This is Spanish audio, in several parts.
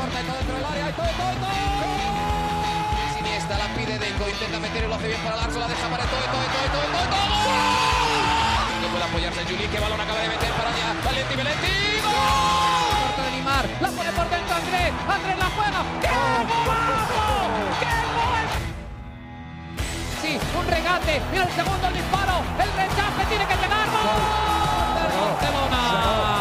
corta, está dentro del área, ¡gol! Iniesta la pide Deco, intenta meter y lo hace bien para Larso, la deja para ¡gol! No puede apoyarse Juli, que balón acaba de meter para allá, Valenti, ¡gol! Corta de Neymar, la pone por dentro Andrés la juega, ¡qué golazo! ¡Qué gol! Sí, un regate, mira el segundo, el disparo, el rechace, tiene que llegar, ¡gol! Barcelona.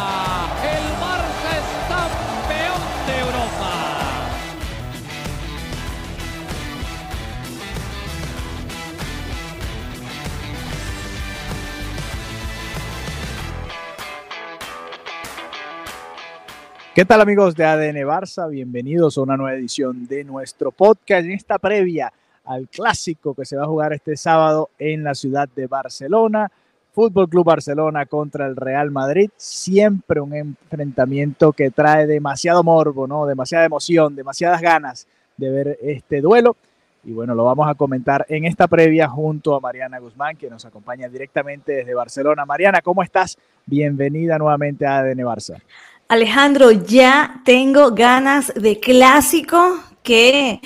¿Qué tal amigos de ADN Barça? Bienvenidos a una nueva edición de nuestro podcast en esta previa al Clásico que se va a jugar este sábado en la ciudad de Barcelona. Fútbol Club Barcelona contra el Real Madrid, siempre un enfrentamiento que trae demasiado morbo, ¿no? Demasiada emoción, demasiadas ganas de ver este duelo. Y bueno, lo vamos a comentar en esta previa junto a Mariana Guzmán, que nos acompaña directamente desde Barcelona. Mariana, ¿cómo estás? Bienvenida nuevamente a ADN Barça. Alejandro, ya tengo ganas de Clásico. ¿Qué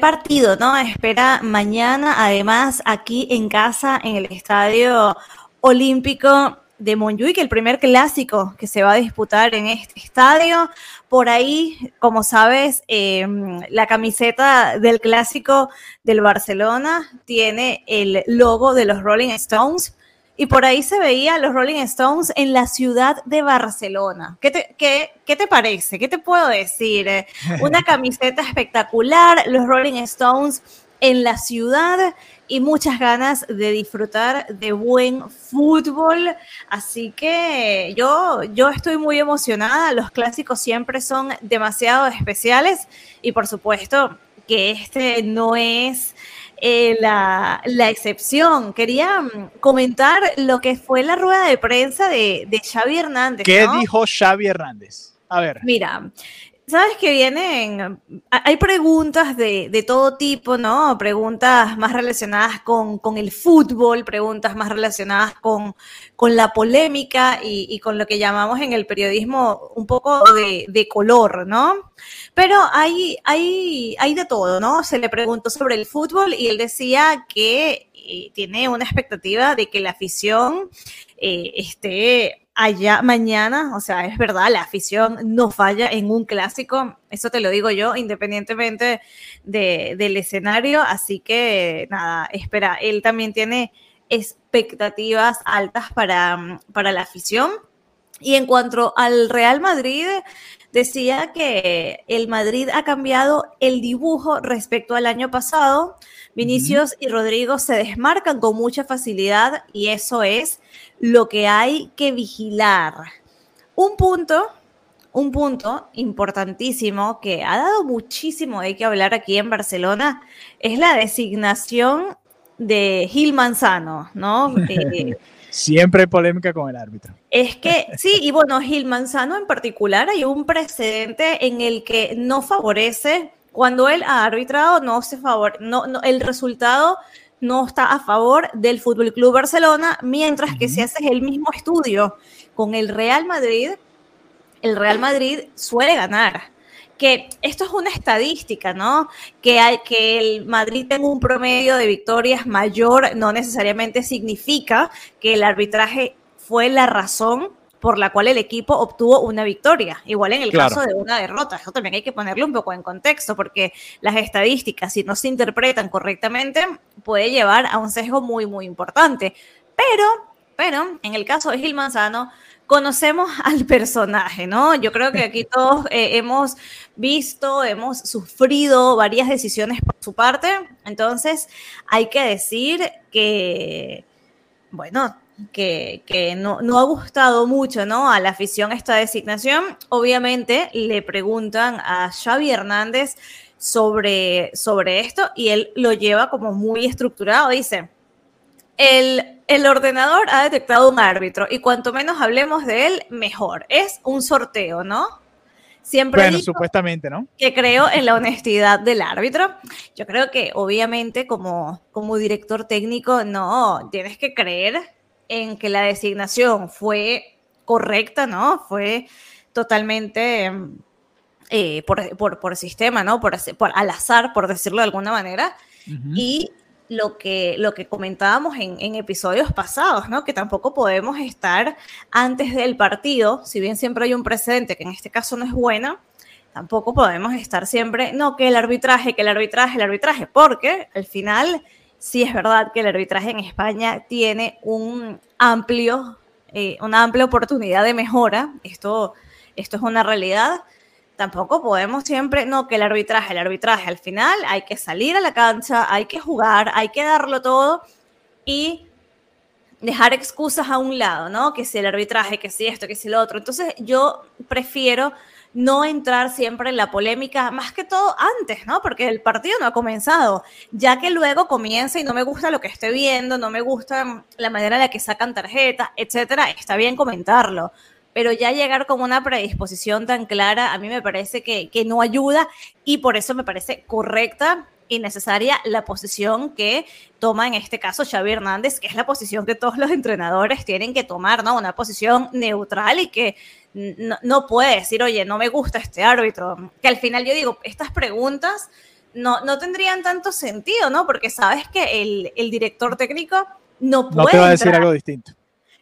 partido, no? Espera mañana, además aquí en casa, en el Estadio Olímpico de Montjuïc, el primer Clásico que se va a disputar en este estadio. Por ahí, como sabes, la camiseta del Clásico del Barcelona tiene el logo de los Rolling Stones. Y por ahí se veía los Rolling Stones en la ciudad de Barcelona. ¿Qué te parece? ¿Qué te puedo decir? Una camiseta espectacular, los Rolling Stones en la ciudad y muchas ganas de disfrutar de buen fútbol. Así que yo estoy muy emocionada. Los clásicos siempre son demasiado especiales y por supuesto que este no es la excepción. Quería comentar lo que fue la rueda de prensa de Xavi Hernández. ¿Qué dijo Xavi Hernández? A ver. Mira, sabes que hay preguntas de todo tipo, ¿no? Preguntas más relacionadas con el fútbol, preguntas más relacionadas con la polémica y con lo que llamamos en el periodismo un poco de color, ¿no? Pero hay de todo, ¿no? Se le preguntó sobre el fútbol y él decía que tiene una expectativa de que la afición esté allá mañana, o sea, es verdad, la afición no falla en un clásico, eso te lo digo yo, independientemente del escenario, así que nada, espera, él también tiene expectativas altas para la afición. Y en cuanto al Real Madrid, decía que el Madrid ha cambiado el dibujo respecto al año pasado. Vinicius y Rodrigo se desmarcan con mucha facilidad y eso es lo que hay que vigilar. Un punto importantísimo que ha dado muchísimo de qué hablar aquí en Barcelona es la designación de Gil Manzano, ¿no? Siempre hay polémica con el árbitro. Es que, sí, y bueno, Gil Manzano en particular, hay un precedente en el que no favorece, cuando él ha arbitrado, el resultado no está a favor del Fútbol Club Barcelona, mientras que si haces el mismo estudio con el Real Madrid suele ganar. Que esto es una estadística, ¿no? Que el Madrid tenga un promedio de victorias mayor no necesariamente significa que el arbitraje fue la razón por la cual el equipo obtuvo una victoria. Igual en el caso de una derrota. Eso también hay que ponerlo un poco en contexto, porque las estadísticas, si no se interpretan correctamente, puede llevar a un sesgo muy, muy importante. Pero en el caso de Gil Manzano, conocemos al personaje, ¿no? Yo creo que aquí todos hemos visto, hemos sufrido varias decisiones por su parte. Entonces, hay que decir que, bueno, que no ha gustado mucho, ¿no? A la afición esta designación. Obviamente, le preguntan a Xavi Hernández sobre esto y él lo lleva como muy estructurado. Dice, el ordenador ha detectado un árbitro y cuanto menos hablemos de él, mejor. Es un sorteo, ¿no? Siempre bueno, supuestamente, ¿no? Que creo en la honestidad del árbitro. Yo creo que, obviamente, como director técnico, no, tienes que creer en que la designación fue correcta, ¿no? Fue totalmente por sistema, ¿no? Por al azar, por decirlo de alguna manera. Uh-huh. Y lo que comentábamos en episodios pasados, ¿no? Que tampoco podemos estar antes del partido, si bien siempre hay un precedente que en este caso no es bueno, tampoco podemos estar siempre, no, que el arbitraje, porque al final sí es verdad que el arbitraje en España tiene una amplia oportunidad de mejora, esto es una realidad. Tampoco podemos siempre, no, que el arbitraje, al final hay que salir a la cancha, hay que jugar, hay que darlo todo y dejar excusas a un lado, ¿no? Que si el arbitraje, que si esto, que si lo otro. Entonces yo prefiero no entrar siempre en la polémica, más que todo antes, ¿no? Porque el partido no ha comenzado, ya que luego comienza y no me gusta lo que esté viendo, no me gusta la manera en la que sacan tarjeta, etcétera, está bien comentarlo. Pero ya llegar con una predisposición tan clara, a mí me parece que no ayuda, y por eso me parece correcta y necesaria la posición que toma en este caso Xavi Hernández, que es la posición que todos los entrenadores tienen que tomar, ¿no? Una posición neutral y que no puede decir, oye, no me gusta este árbitro. Que al final yo digo, estas preguntas no tendrían tanto sentido, ¿no? Porque sabes que el director técnico no puede. No te va a decir algo distinto.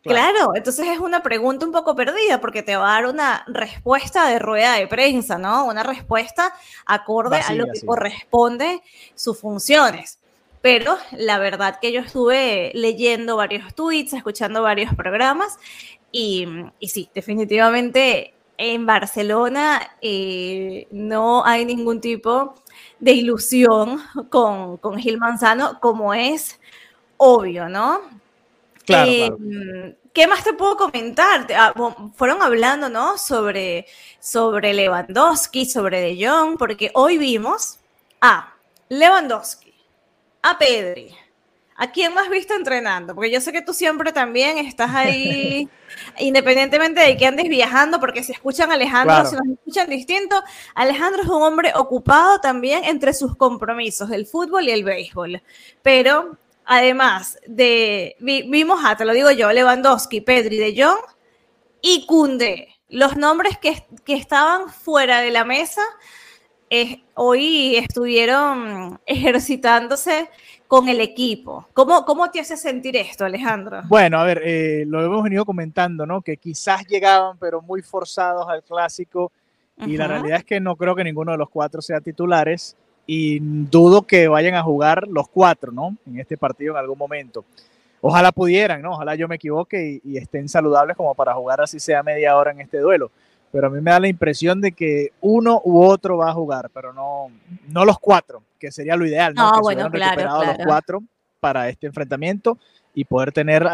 Claro, entonces es una pregunta un poco perdida porque te va a dar una respuesta de rueda de prensa, ¿no? Una respuesta acorde a lo que corresponde sus funciones. Pero la verdad que yo estuve leyendo varios tweets, escuchando varios programas y sí, definitivamente en Barcelona no hay ningún tipo de ilusión con Gil Manzano, como es obvio, ¿no? Claro. ¿Qué más te puedo comentar? Fueron hablando, ¿no? sobre Lewandowski, sobre De Jong, porque hoy vimos a Lewandowski, a Pedri. ¿A quién más viste entrenando? Porque yo sé que tú siempre también estás ahí, independientemente de que andes viajando, porque si escuchan a Alejandro, claro, si nos escuchan distinto, Alejandro es un hombre ocupado también entre sus compromisos, el fútbol y el béisbol. Pero además vimos a, te lo digo yo, Lewandowski, Pedri, De Jong y Koundé. Los nombres que estaban fuera de la mesa hoy estuvieron ejercitándose con el equipo. ¿Cómo te hace sentir esto, Alejandro? Bueno, a ver, lo hemos venido comentando, ¿no? Que quizás llegaban, pero muy forzados al Clásico. Y La realidad es que no creo que ninguno de los cuatro sea titulares. Y dudo que vayan a jugar los cuatro, ¿no? En este partido en algún momento. Ojalá pudieran, ¿no? Ojalá yo me equivoque y estén saludables como para jugar así sea media hora en este duelo. Pero a mí me da la impresión de que uno u otro va a jugar, pero no los cuatro, que sería lo ideal, ¿no? Que bueno, se hubieran recuperado los cuatro para este enfrentamiento y poder tener,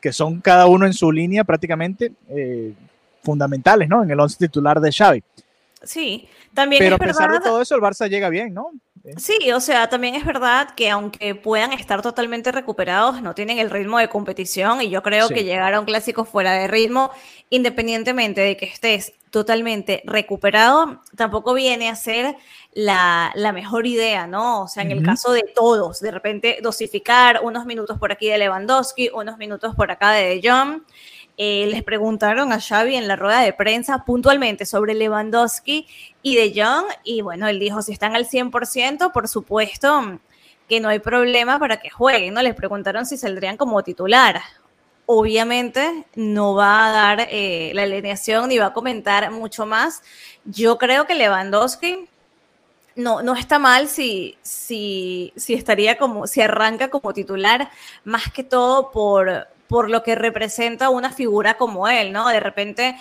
que son cada uno en su línea prácticamente fundamentales, ¿no? En el once titular de Xavi. Sí, también es verdad. Pero a pesar de todo eso, el Barça llega bien, ¿no? Sí, o sea, también es verdad que aunque puedan estar totalmente recuperados, no tienen el ritmo de competición y yo creo que llegar a un Clásico fuera de ritmo, independientemente de que estés totalmente recuperado, tampoco viene a ser la mejor idea, ¿no? O sea, en el caso de todos, de repente dosificar unos minutos por aquí de Lewandowski, unos minutos por acá de De Jong. Les preguntaron a Xavi en la rueda de prensa puntualmente sobre Lewandowski y De Jong, y bueno, él dijo, si están al 100%, por supuesto que no hay problema para que jueguen, ¿no? Les preguntaron si saldrían como titular. Obviamente no va a dar la alineación ni va a comentar mucho más. Yo creo que Lewandowski no está mal si estaría como, si arranca como titular, más que todo por lo que representa una figura como él, ¿no? De repente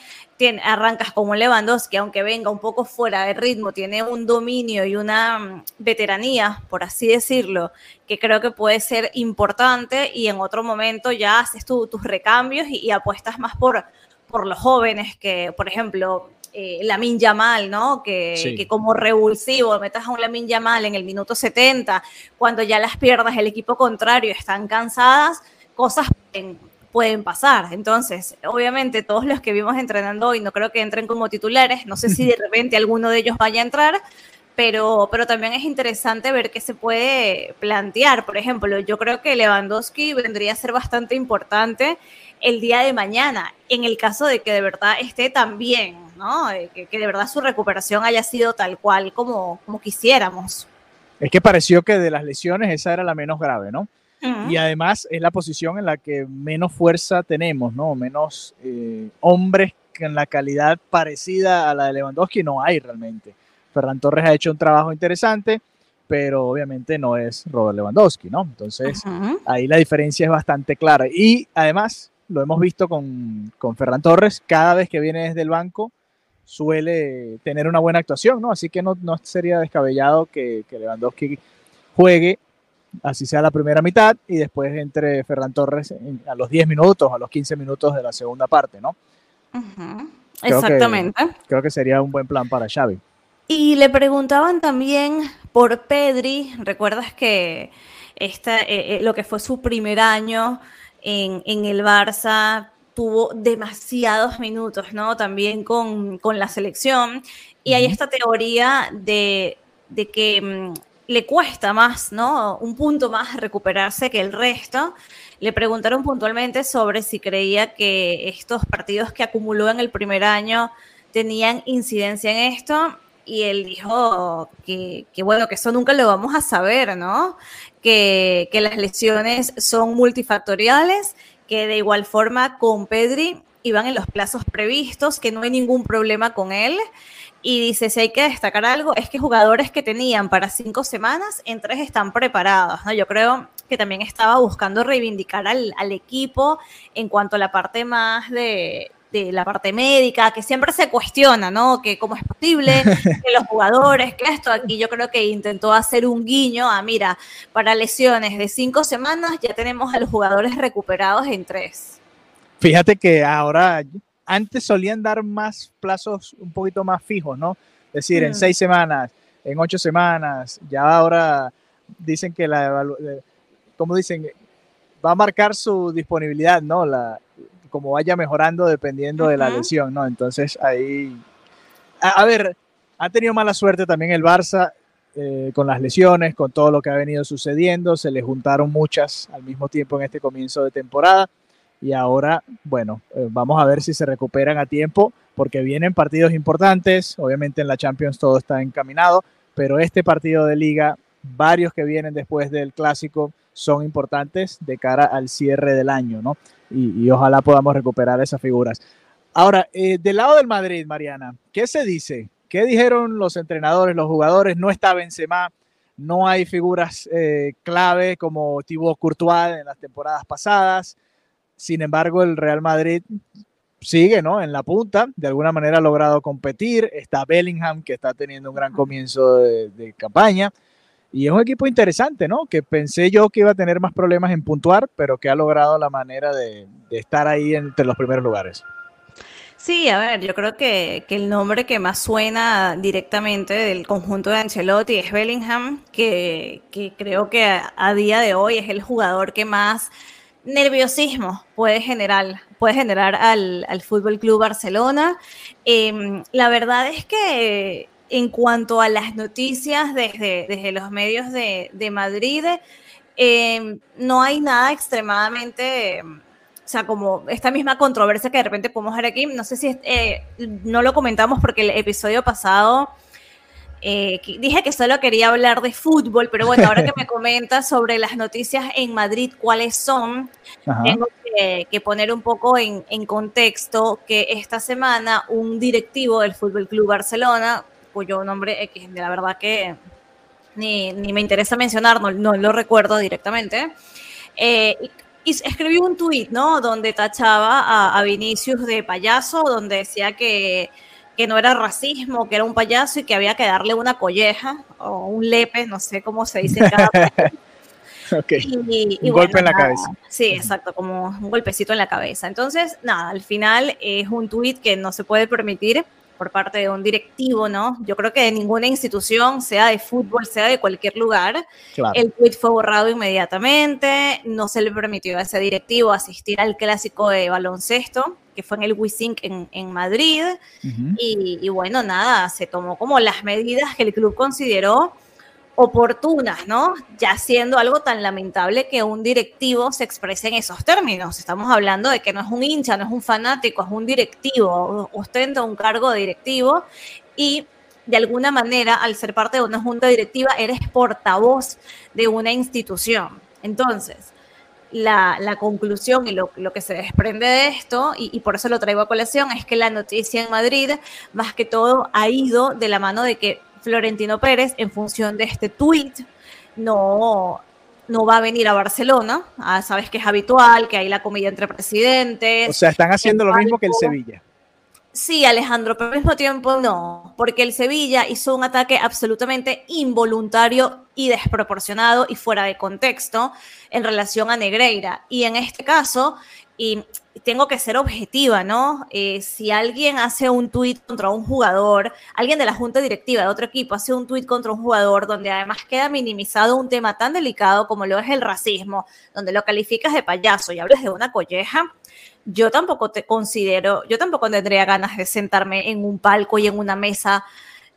arrancas como Lewandowski, aunque venga un poco fuera de ritmo, tiene un dominio y una veteranía, por así decirlo, que creo que puede ser importante, y en otro momento ya haces tus recambios y apuestas más por los jóvenes, que, por ejemplo, Lamin Yamal, ¿no? Que como revulsivo metas a un Lamin Yamal en el minuto 70, cuando ya las piernas, el equipo contrario están cansadas, cosas pueden pasar. Entonces, obviamente, todos los que vimos entrenando hoy no creo que entren como titulares, no sé si de repente alguno de ellos vaya a entrar, pero también es interesante ver qué se puede plantear. Por ejemplo, yo creo que Lewandowski vendría a ser bastante importante el día de mañana, en el caso de que de verdad esté tan bien. ¿no? Que de verdad su recuperación haya sido tal cual como quisiéramos. Es que pareció que de las lesiones esa era la menos grave, ¿no? Uh-huh. Y además es la posición en la que menos fuerza tenemos, ¿no? Menos hombres que en la calidad parecida a la de Lewandowski no hay realmente. Ferran Torres ha hecho un trabajo interesante, pero obviamente no es Robert Lewandowski, ¿no? Entonces, uh-huh, ahí la diferencia es bastante clara. Y además, lo hemos visto con Ferran Torres, cada vez que viene desde el banco suele tener una buena actuación, ¿no? Así que no sería descabellado que Lewandowski juegue, así sea la primera mitad, y después entre Ferran Torres a los 10 minutos, a los 15 minutos de la segunda parte, ¿no? Uh-huh. Exactamente. Creo que sería un buen plan para Xavi. Y le preguntaban también por Pedri. ¿Recuerdas que lo que fue su primer año en el Barça tuvo demasiados minutos, ¿no? También con la selección. Y hay esta teoría de que le cuesta más, ¿no? Un punto más recuperarse que el resto. Le preguntaron puntualmente sobre si creía que estos partidos que acumuló en el primer año tenían incidencia en esto. Y él dijo que bueno, que eso nunca lo vamos a saber, ¿no? Que las lesiones son multifactoriales, que de igual forma con Pedri iban en los plazos previstos, que no hay ningún problema con él. Y dice, si hay que destacar algo, es que jugadores que tenían para 5 semanas, en 3 están preparados, ¿no? Yo creo que también estaba buscando reivindicar al equipo en cuanto a la parte más de la parte médica, que siempre se cuestiona, ¿no? Que cómo es posible, que los jugadores, que esto, aquí yo creo que intentó hacer un guiño a, mira, para lesiones de 5 semanas ya tenemos a los jugadores recuperados en 3. Fíjate que ahora, antes solían dar más plazos un poquito más fijos, ¿no? Es decir, en 6 semanas, en 8 semanas, ya ahora dicen que como dicen, va a marcar su disponibilidad, ¿no? Como vaya mejorando dependiendo de la lesión, ¿no? Entonces ahí, a ver, ha tenido mala suerte también el Barça con las lesiones, con todo lo que ha venido sucediendo, se le juntaron muchas al mismo tiempo en este comienzo de temporada y ahora, bueno, vamos a ver si se recuperan a tiempo porque vienen partidos importantes, obviamente en la Champions todo está encaminado, pero este partido de Liga, varios que vienen después del Clásico, son importantes de cara al cierre del año, ¿no? Y ojalá podamos recuperar esas figuras. Ahora, del lado del Madrid, Mariana, ¿qué se dice? ¿Qué dijeron los entrenadores, los jugadores? No está Benzema, no hay figuras clave como Thibaut Courtois en las temporadas pasadas. Sin embargo, el Real Madrid sigue, ¿no?, en la punta, de alguna manera ha logrado competir. Está Bellingham, que está teniendo un gran comienzo de campaña. Y es un equipo interesante, ¿no? Que pensé yo que iba a tener más problemas en puntuar, pero que ha logrado la manera de estar ahí entre los primeros lugares. Sí, a ver, yo creo que el nombre que más suena directamente del conjunto de Ancelotti es Bellingham, que creo que a día de hoy es el jugador que más nerviosismo puede generar al Fútbol Club Barcelona. La verdad es que en cuanto a las noticias desde los medios de Madrid, no hay nada extremadamente, o sea, como esta misma controversia que de repente podemos ver aquí, no sé si no lo comentamos porque el episodio pasado dije que solo quería hablar de fútbol, pero bueno, ahora que me comentas sobre las noticias en Madrid, ¿cuáles son? Ajá. Tengo que poner un poco en contexto que esta semana un directivo del Fútbol Club Barcelona, cuyo nombre, la verdad que ni me interesa mencionar, no lo recuerdo directamente, y escribió un tuit, ¿no?, donde tachaba a Vinicius de payaso, donde decía que no era racismo, que era un payaso y que había que darle una colleja o un lepe, no sé cómo se dice en cada país. Okay. Y un golpe en la cabeza. Sí, exacto, como un golpecito en la cabeza. Entonces, nada, al final es un tuit que no se puede permitir por parte de un directivo, ¿no? Yo creo que de ninguna institución, sea de fútbol, sea de cualquier lugar, claro. El tweet fue borrado inmediatamente, no se le permitió a ese directivo asistir al Clásico de baloncesto, que fue en el Wisink en Madrid, uh-huh. Y bueno, nada, se tomó como las medidas que el club consideró oportunas, ¿no? Ya siendo algo tan lamentable que un directivo se exprese en esos términos. Estamos hablando de que no es un hincha, no es un fanático, es un directivo, ostenta un cargo de directivo y de alguna manera, al ser parte de una junta directiva, eres portavoz de una institución. Entonces, la conclusión y lo que se desprende de esto, y por eso lo traigo a colación, es que la noticia en Madrid, más que todo, ha ido de la mano de que Florentino Pérez, en función de este tuit, no va a venir a Barcelona. Ah, sabes que es habitual, que hay la comida entre presidentes. O sea, están haciendo lo mismo que el Sevilla. Sí, Alejandro, pero al mismo tiempo no, porque el Sevilla hizo un ataque absolutamente involuntario y desproporcionado y fuera de contexto en relación a Negreira. Y en este caso, y tengo que ser objetiva, ¿no? Si alguien hace un tuit contra un jugador, alguien de la junta directiva de otro equipo hace un tuit contra un jugador donde además queda minimizado un tema tan delicado como lo es el racismo, donde lo calificas de payaso y hablas de una colleja, yo tampoco te considero, yo tampoco tendría ganas de sentarme en un palco y en una mesa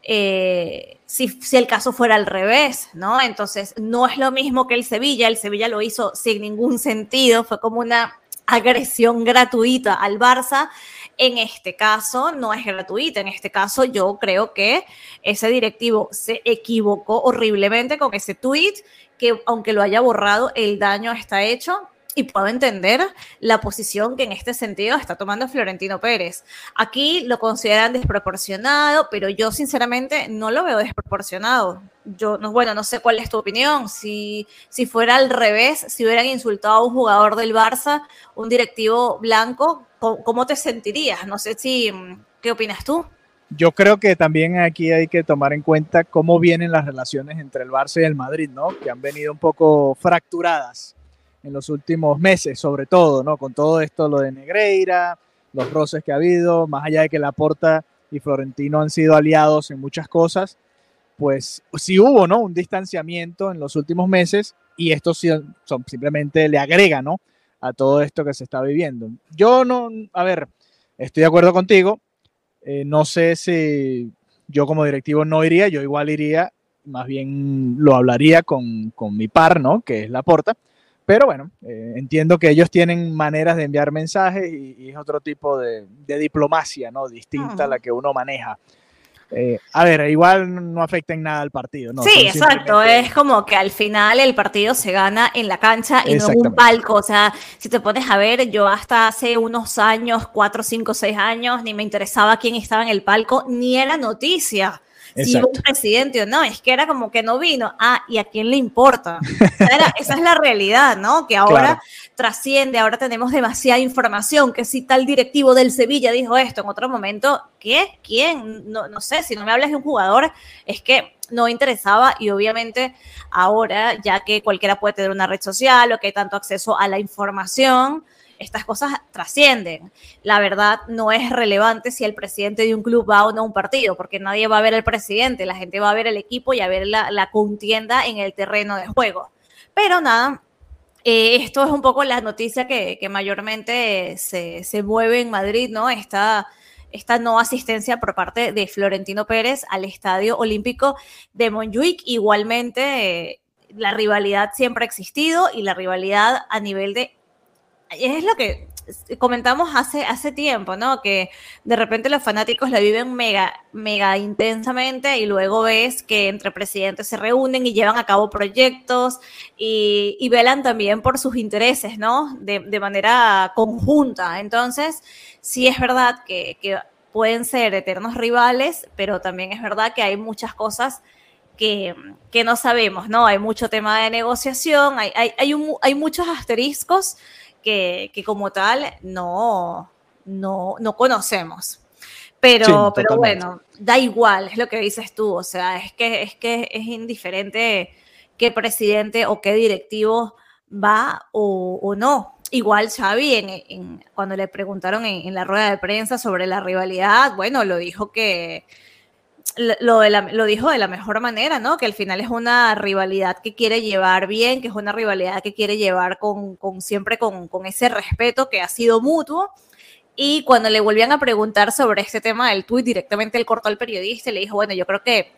si el caso fuera al revés, ¿no? Entonces, no es lo mismo que el Sevilla lo hizo sin ningún sentido, fue como una agresión gratuita al Barça. En este caso no es gratuita, en este caso yo creo que ese directivo se equivocó horriblemente con ese tuit, que aunque lo haya borrado, el daño está hecho. Y puedo entender la posición que en este sentido está tomando Florentino Pérez. Aquí lo consideran desproporcionado, pero yo sinceramente no lo veo desproporcionado. Yo, no sé cuál es tu opinión. Si fuera al revés, si hubieran insultado a un jugador del Barça, un directivo blanco, ¿cómo te sentirías? No sé si, ¿qué opinas tú? Yo creo que también aquí hay que tomar en cuenta cómo vienen las relaciones entre el Barça y el Madrid, ¿no? Que han venido un poco fracturadas en los últimos meses, sobre todo, ¿no? Con todo esto, lo de Negreira, los roces que ha habido, más allá de que Laporta y Florentino han sido aliados en muchas cosas, pues sí hubo, ¿no? Un distanciamiento en los últimos meses y esto simplemente le agrega, ¿no? A todo esto que se está viviendo. Yo no, a ver, estoy de acuerdo contigo, no sé si yo como directivo no iría, yo igual iría, más bien lo hablaría con mi par, ¿no? Que es Laporta. Pero bueno, entiendo que ellos tienen maneras de enviar mensajes y es otro tipo de diplomacia, ¿no? Distinta a la que uno maneja. A ver, igual no afecta en nada al partido, ¿no? Sí, exacto. Es como que al final el partido se gana en la cancha y no en un palco. O sea, si te pones a ver, yo hasta hace unos años, 4, 5, 6 años, ni me interesaba quién estaba en el palco, ni era noticia. Si hubo un presidente o no, es que era como que no vino. Ah, ¿y a quién le importa? Esa es la realidad, ¿no? Que ahora trasciende, ahora tenemos demasiada información, que si tal directivo del Sevilla dijo esto en otro momento, ¿qué? ¿Quién? No sé, si no me hablas de un jugador, es que no interesaba. Y obviamente ahora, ya que cualquiera puede tener una red social o que hay tanto acceso a la información, estas cosas trascienden. La verdad no es relevante si el presidente de un club va o no a un partido, porque nadie va a ver al presidente, la gente va a ver el equipo y a ver la contienda en el terreno de juego. Pero nada, esto es un poco la noticia que mayormente se mueve en Madrid, ¿no? Esta no asistencia por parte de Florentino Pérez al Estadio Olímpico de Montjuic. Igualmente, la rivalidad siempre ha existido y la rivalidad a nivel de... Es lo que comentamos hace tiempo, ¿no? Que de repente los fanáticos la viven mega intensamente y luego ves que entre presidentes se reúnen y llevan a cabo proyectos y velan también por sus intereses, ¿no? De manera conjunta. Entonces, sí es verdad que pueden ser eternos rivales, pero también es verdad que hay muchas cosas que no sabemos, ¿no? Hay mucho tema de negociación, hay muchos asteriscos que como tal no conocemos, pero bueno, da igual, es lo que dices tú. O sea, es que es indiferente qué presidente o qué directivo va o no. Igual Xavi, cuando le preguntaron en la rueda de prensa sobre la rivalidad, bueno, lo dijo que lo dijo de la mejor manera, ¿no? Que al final es una rivalidad que quiere llevar bien, que es una rivalidad que quiere llevar siempre con ese respeto que ha sido mutuo. Y cuando le volvían a preguntar sobre este tema del tuit, directamente él cortó al periodista y le dijo, bueno, yo creo que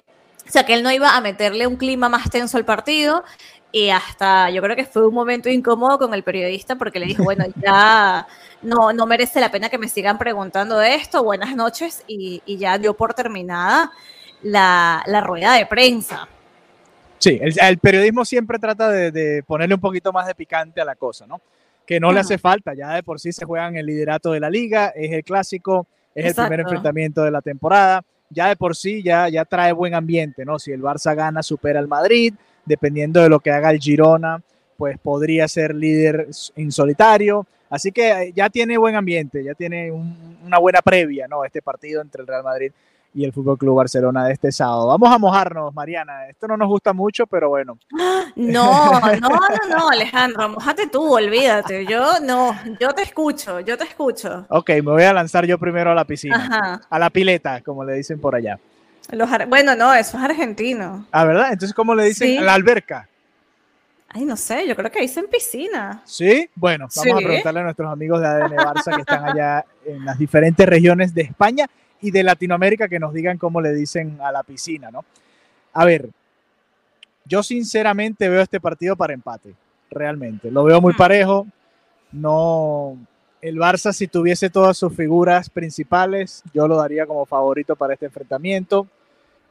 O sea, que él no iba a meterle un clima más tenso al partido y hasta yo creo que fue un momento incómodo con el periodista porque le dijo, bueno, ya no merece la pena que me sigan preguntando esto, buenas noches, y ya dio por terminada la rueda de prensa. Sí, el periodismo siempre trata de ponerle un poquito más de picante a la cosa, ¿no? Que no le hace falta, ya de por sí se juegan el liderato de la liga, es el clásico, es el primer enfrentamiento de la temporada, ya de por sí ya trae buen ambiente, ¿no? Si el Barça gana, supera al Madrid, dependiendo de lo que haga el Girona, pues podría ser líder en solitario, así que ya tiene buen ambiente, ya tiene una buena previa, ¿no? Este partido entre el Real Madrid y el Fútbol Club Barcelona de este sábado. Vamos a mojarnos, Mariana. Esto no nos gusta mucho, pero bueno. No, Alejandro, mojate tú, olvídate. Yo te escucho, yo te escucho. Ok, me voy a lanzar yo primero a la piscina. Ajá. A la pileta, como le dicen por allá. Bueno, no, eso es argentino. Ah, ¿verdad? Entonces, ¿cómo le dicen? Sí. A la alberca. Ay, no sé, yo creo que dicen piscina. ¿Sí? Bueno, vamos a preguntarle a nuestros amigos de ADN Barça que están allá en las diferentes regiones de España y de Latinoamérica, que nos digan cómo le dicen a la piscina, ¿no? A ver, yo sinceramente veo este partido para empate, realmente. Lo veo muy parejo. No, el Barça, si tuviese todas sus figuras principales, yo lo daría como favorito para este enfrentamiento.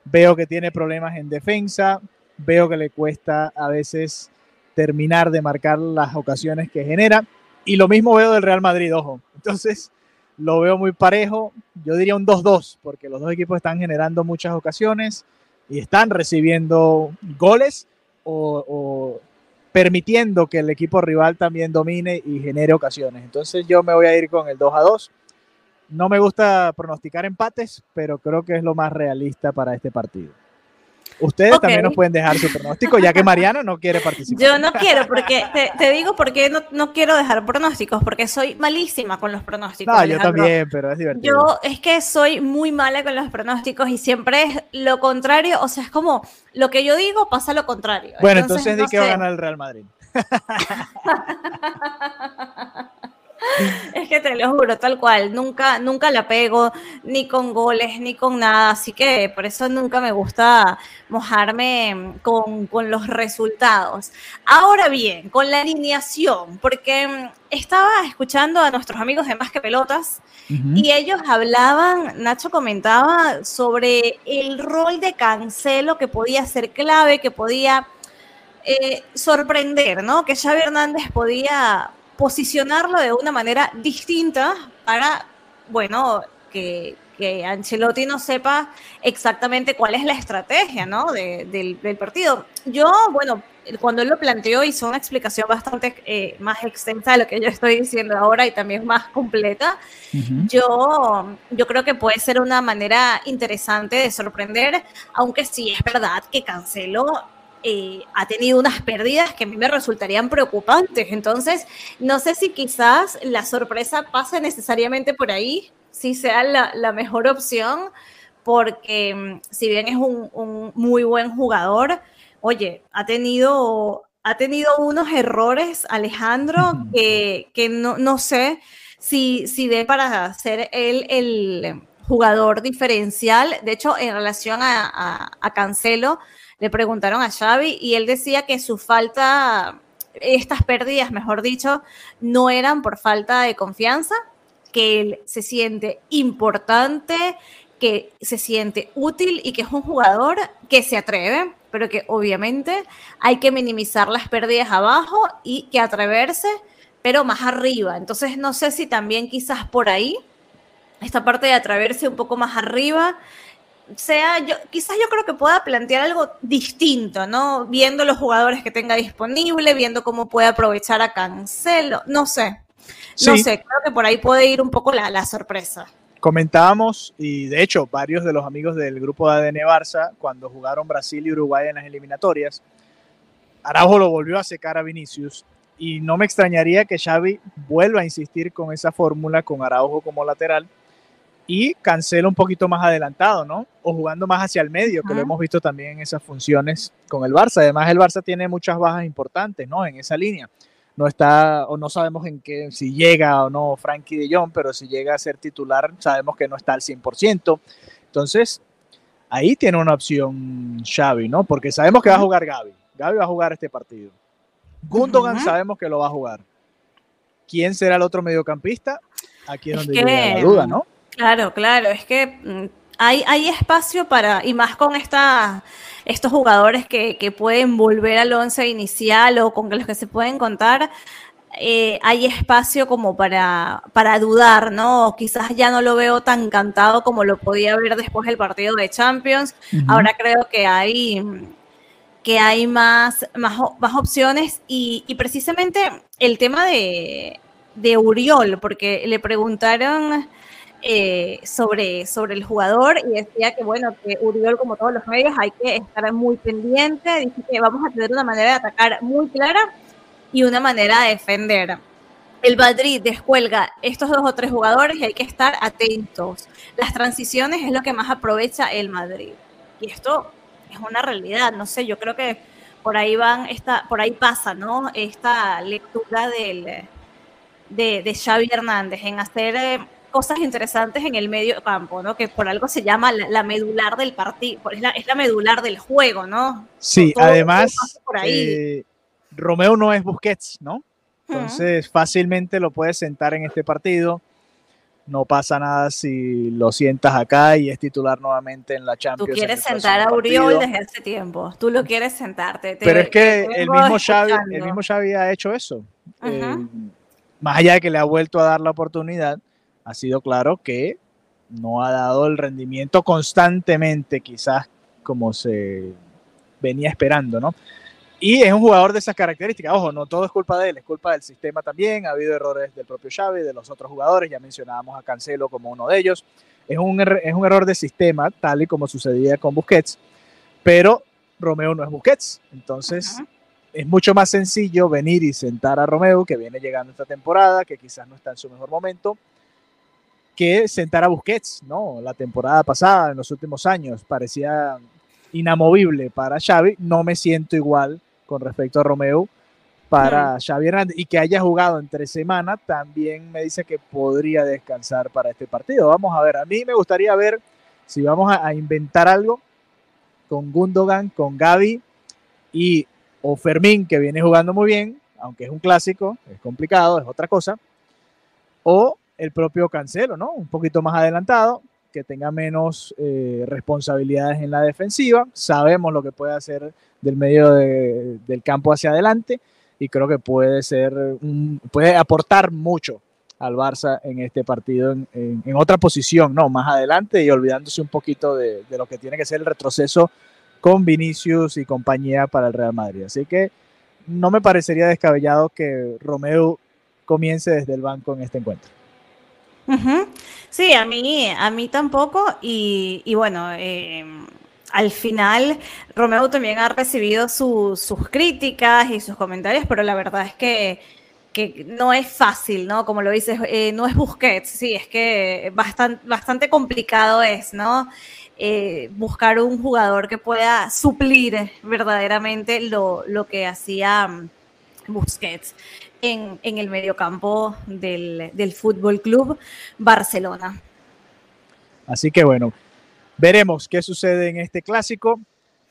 Veo que tiene problemas en defensa, veo que le cuesta a veces terminar de marcar las ocasiones que genera, y lo mismo veo del Real Madrid, ojo. Entonces, lo veo muy parejo, yo diría un 2-2, porque los dos equipos están generando muchas ocasiones y están recibiendo goles o permitiendo que el equipo rival también domine y genere ocasiones. Entonces yo me voy a ir con el 2-2. No me gusta pronosticar empates, pero creo que es lo más realista para este partido. Ustedes también nos pueden dejar su pronóstico, ya que Mariana no quiere participar. Yo no quiero, porque te digo por qué no quiero dejar pronósticos, porque soy malísima con los pronósticos. No, Alejandro. Yo también, pero es divertido. Yo es que soy muy mala con los pronósticos y siempre es lo contrario, o sea, es como lo que yo digo pasa lo contrario. Bueno, entonces ¿de qué va a ganar el Real Madrid? Es que te lo juro, tal cual, nunca la pego, ni con goles, ni con nada, así que por eso nunca me gusta mojarme con los resultados. Ahora bien, con la alineación, porque estaba escuchando a nuestros amigos de Más que Pelotas y ellos hablaban, Nacho comentaba sobre el rol de Cancelo, que podía ser clave, que podía sorprender, ¿no? Que Xavi Hernández podía posicionarlo de una manera distinta para, bueno, que Ancelotti no sepa exactamente cuál es la estrategia, ¿no? del partido. Yo, bueno, cuando él lo planteó hizo una explicación bastante más extensa de lo que yo estoy diciendo ahora y también más completa. Yo creo que puede ser una manera interesante de sorprender, aunque sí es verdad que Cancelo ha tenido unas pérdidas que a mí me resultarían preocupantes, entonces no sé si quizás la sorpresa pase necesariamente por ahí, si sea la mejor opción, porque si bien es un muy buen jugador, oye, ha tenido unos errores, Alejandro, que no sé si dé para ser él el jugador diferencial. De hecho, en relación a Cancelo, le preguntaron a Xavi y él decía que su falta, estas pérdidas, mejor dicho, no eran por falta de confianza, que él se siente importante, que se siente útil y que es un jugador que se atreve, pero que obviamente hay que minimizar las pérdidas abajo y que atreverse, pero más arriba. Entonces no sé si también quizás por ahí, esta parte de atreverse un poco más arriba, quizás yo creo que pueda plantear algo distinto, ¿no? Viendo los jugadores que tenga disponible, viendo cómo puede aprovechar a Cancelo, no sé, creo que por ahí puede ir un poco la sorpresa. Comentábamos, y de hecho varios de los amigos del grupo de ADN Barça, cuando jugaron Brasil y Uruguay en las eliminatorias, Araujo lo volvió a secar a Vinicius, y no me extrañaría que Xavi vuelva a insistir con esa fórmula, con Araujo como lateral, y Cancelo un poquito más adelantado, ¿no? O jugando más hacia el medio, que lo hemos visto también en esas funciones con el Barça. Además, el Barça tiene muchas bajas importantes, ¿no? En esa línea. No está, o no sabemos en qué, si llega o no Frankie De Jong, pero si llega a ser titular, sabemos que no está al 100%. Entonces, Ahí tiene una opción Xavi, ¿no? Porque sabemos que va a jugar Gavi. Gavi va a jugar este partido. Gundogan sabemos que lo va a jugar. ¿Quién será el otro mediocampista? Aquí es donde llega la duda, ¿no? Claro, claro. Es que hay espacio para... Y más con estos jugadores que pueden volver al once inicial o con los que se pueden contar... hay espacio como para dudar, ¿no? Quizás ya no lo veo tan cantado como lo podía ver después del partido de Champions. Ahora creo que hay más opciones y precisamente el tema de Oriol, porque le preguntaron sobre el jugador y decía que, bueno, que Oriol, como todos los medios, hay que estar muy pendiente. Dice que vamos a tener una manera de atacar muy clara y una manera de defender. El Madrid descuelga estos 2 o 3 jugadores y hay que estar atentos. Las transiciones es lo que más aprovecha el Madrid. Y esto es una realidad, no sé, yo creo que por ahí pasa, ¿no? Esta lectura de Xavi Hernández en hacer cosas interesantes en el medio campo, ¿no? Que por algo se llama la medular del partido, es la medular del juego, ¿no? Sí, todo, además... Todo por ahí. Romeu no es Busquets, ¿no? Entonces fácilmente lo puedes sentar en este partido. No pasa nada si lo sientas acá y es titular nuevamente en la Champions. Tú quieres sentar a Oriol desde hace tiempo. Tú lo quieres sentarte. Pero es que el mismo Xavi ha hecho eso. Más allá de que le ha vuelto a dar la oportunidad, ha sido claro que no ha dado el rendimiento constantemente, quizás como se venía esperando, ¿no? Y es un jugador de esas características. Ojo, no todo es culpa de él, es culpa del sistema también. Ha habido errores del propio Xavi, de los otros jugadores. Ya mencionábamos a Cancelo como uno de ellos. Es un error de sistema, tal y como sucedía con Busquets. Pero Romeu no es Busquets. Entonces, es mucho más sencillo venir y sentar a Romeu, que viene llegando esta temporada, que quizás no está en su mejor momento, que sentar a Busquets, ¿no? La temporada pasada, en los últimos años, parecía inamovible para Xavi. No me siento igual con respecto a Romeu para Xavi Hernández, y que haya jugado entre semana también me dice que podría descansar para este partido. Vamos a ver, a mí me gustaría ver si vamos a inventar algo con Gundogan, con Gavi y o Fermín, que viene jugando muy bien, aunque es un clásico, es complicado, es otra cosa, o el propio Cancelo, ¿no? Un poquito más adelantado, que tenga menos responsabilidades en la defensiva. Sabemos lo que puede hacer del medio del campo hacia adelante, y creo que puede aportar mucho al Barça en este partido en otra posición, ¿no? Más adelante, y olvidándose un poquito de lo que tiene que ser el retroceso con Vinicius y compañía para el Real Madrid. Así que no me parecería descabellado que Romeu comience desde el banco en este encuentro. Sí, a mí tampoco, y bueno, al final Romeu también ha recibido sus críticas y sus comentarios, pero la verdad es que no es fácil, ¿no? Como lo dices, no es Busquets, sí, es que bastante complicado es, ¿no? Buscar un jugador que pueda suplir verdaderamente lo que hacía Busquets en el mediocampo del Fútbol Club Barcelona. Así que bueno, veremos qué sucede en este clásico.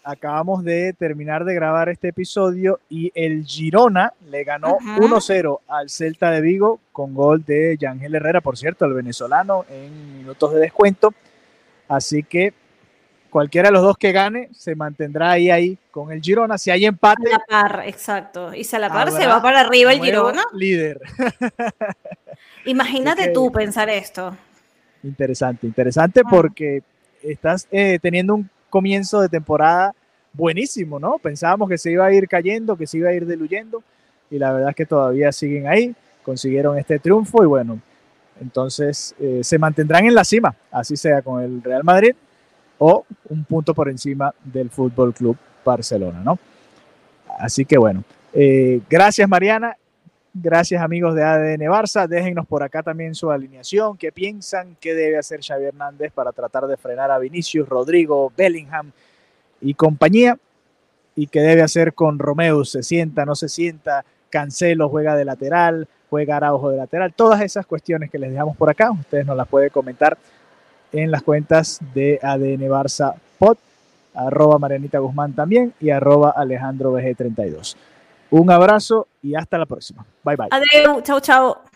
Acabamos de terminar de grabar este episodio y el Girona le ganó 1-0 al Celta de Vigo con gol de Yángel Herrera, por cierto, el venezolano, en minutos de descuento. Así que cualquiera de los dos que gane se mantendrá ahí con el Girona. Si hay empate... A la par, exacto. Y si a la par se va para arriba el Girona. Líder. Imagínate tú pensar esto. Interesante porque estás teniendo un comienzo de temporada buenísimo, ¿no? Pensábamos que se iba a ir cayendo, que se iba a ir diluyendo, y la verdad es que todavía siguen ahí. Consiguieron este triunfo y bueno, entonces se mantendrán en la cima, así sea con el Real Madrid o un punto por encima del Fútbol Club Barcelona, ¿no? Así que bueno, gracias Mariana, gracias amigos de ADN Barça. Déjennos por acá también su alineación, qué piensan, qué debe hacer Xavi Hernández para tratar de frenar a Vinicius, Rodrigo, Bellingham y compañía, y qué debe hacer con Romeu, se sienta, no se sienta, Cancelo juega de lateral, juega Araujo de lateral. Todas esas cuestiones que les dejamos por acá, ustedes nos las pueden comentar en las cuentas de ADN Barça Pod, arroba Marianita Guzmán también y arroba Alejandro BG32. Un abrazo y hasta la próxima. Bye, bye. Adiós, chao, chao.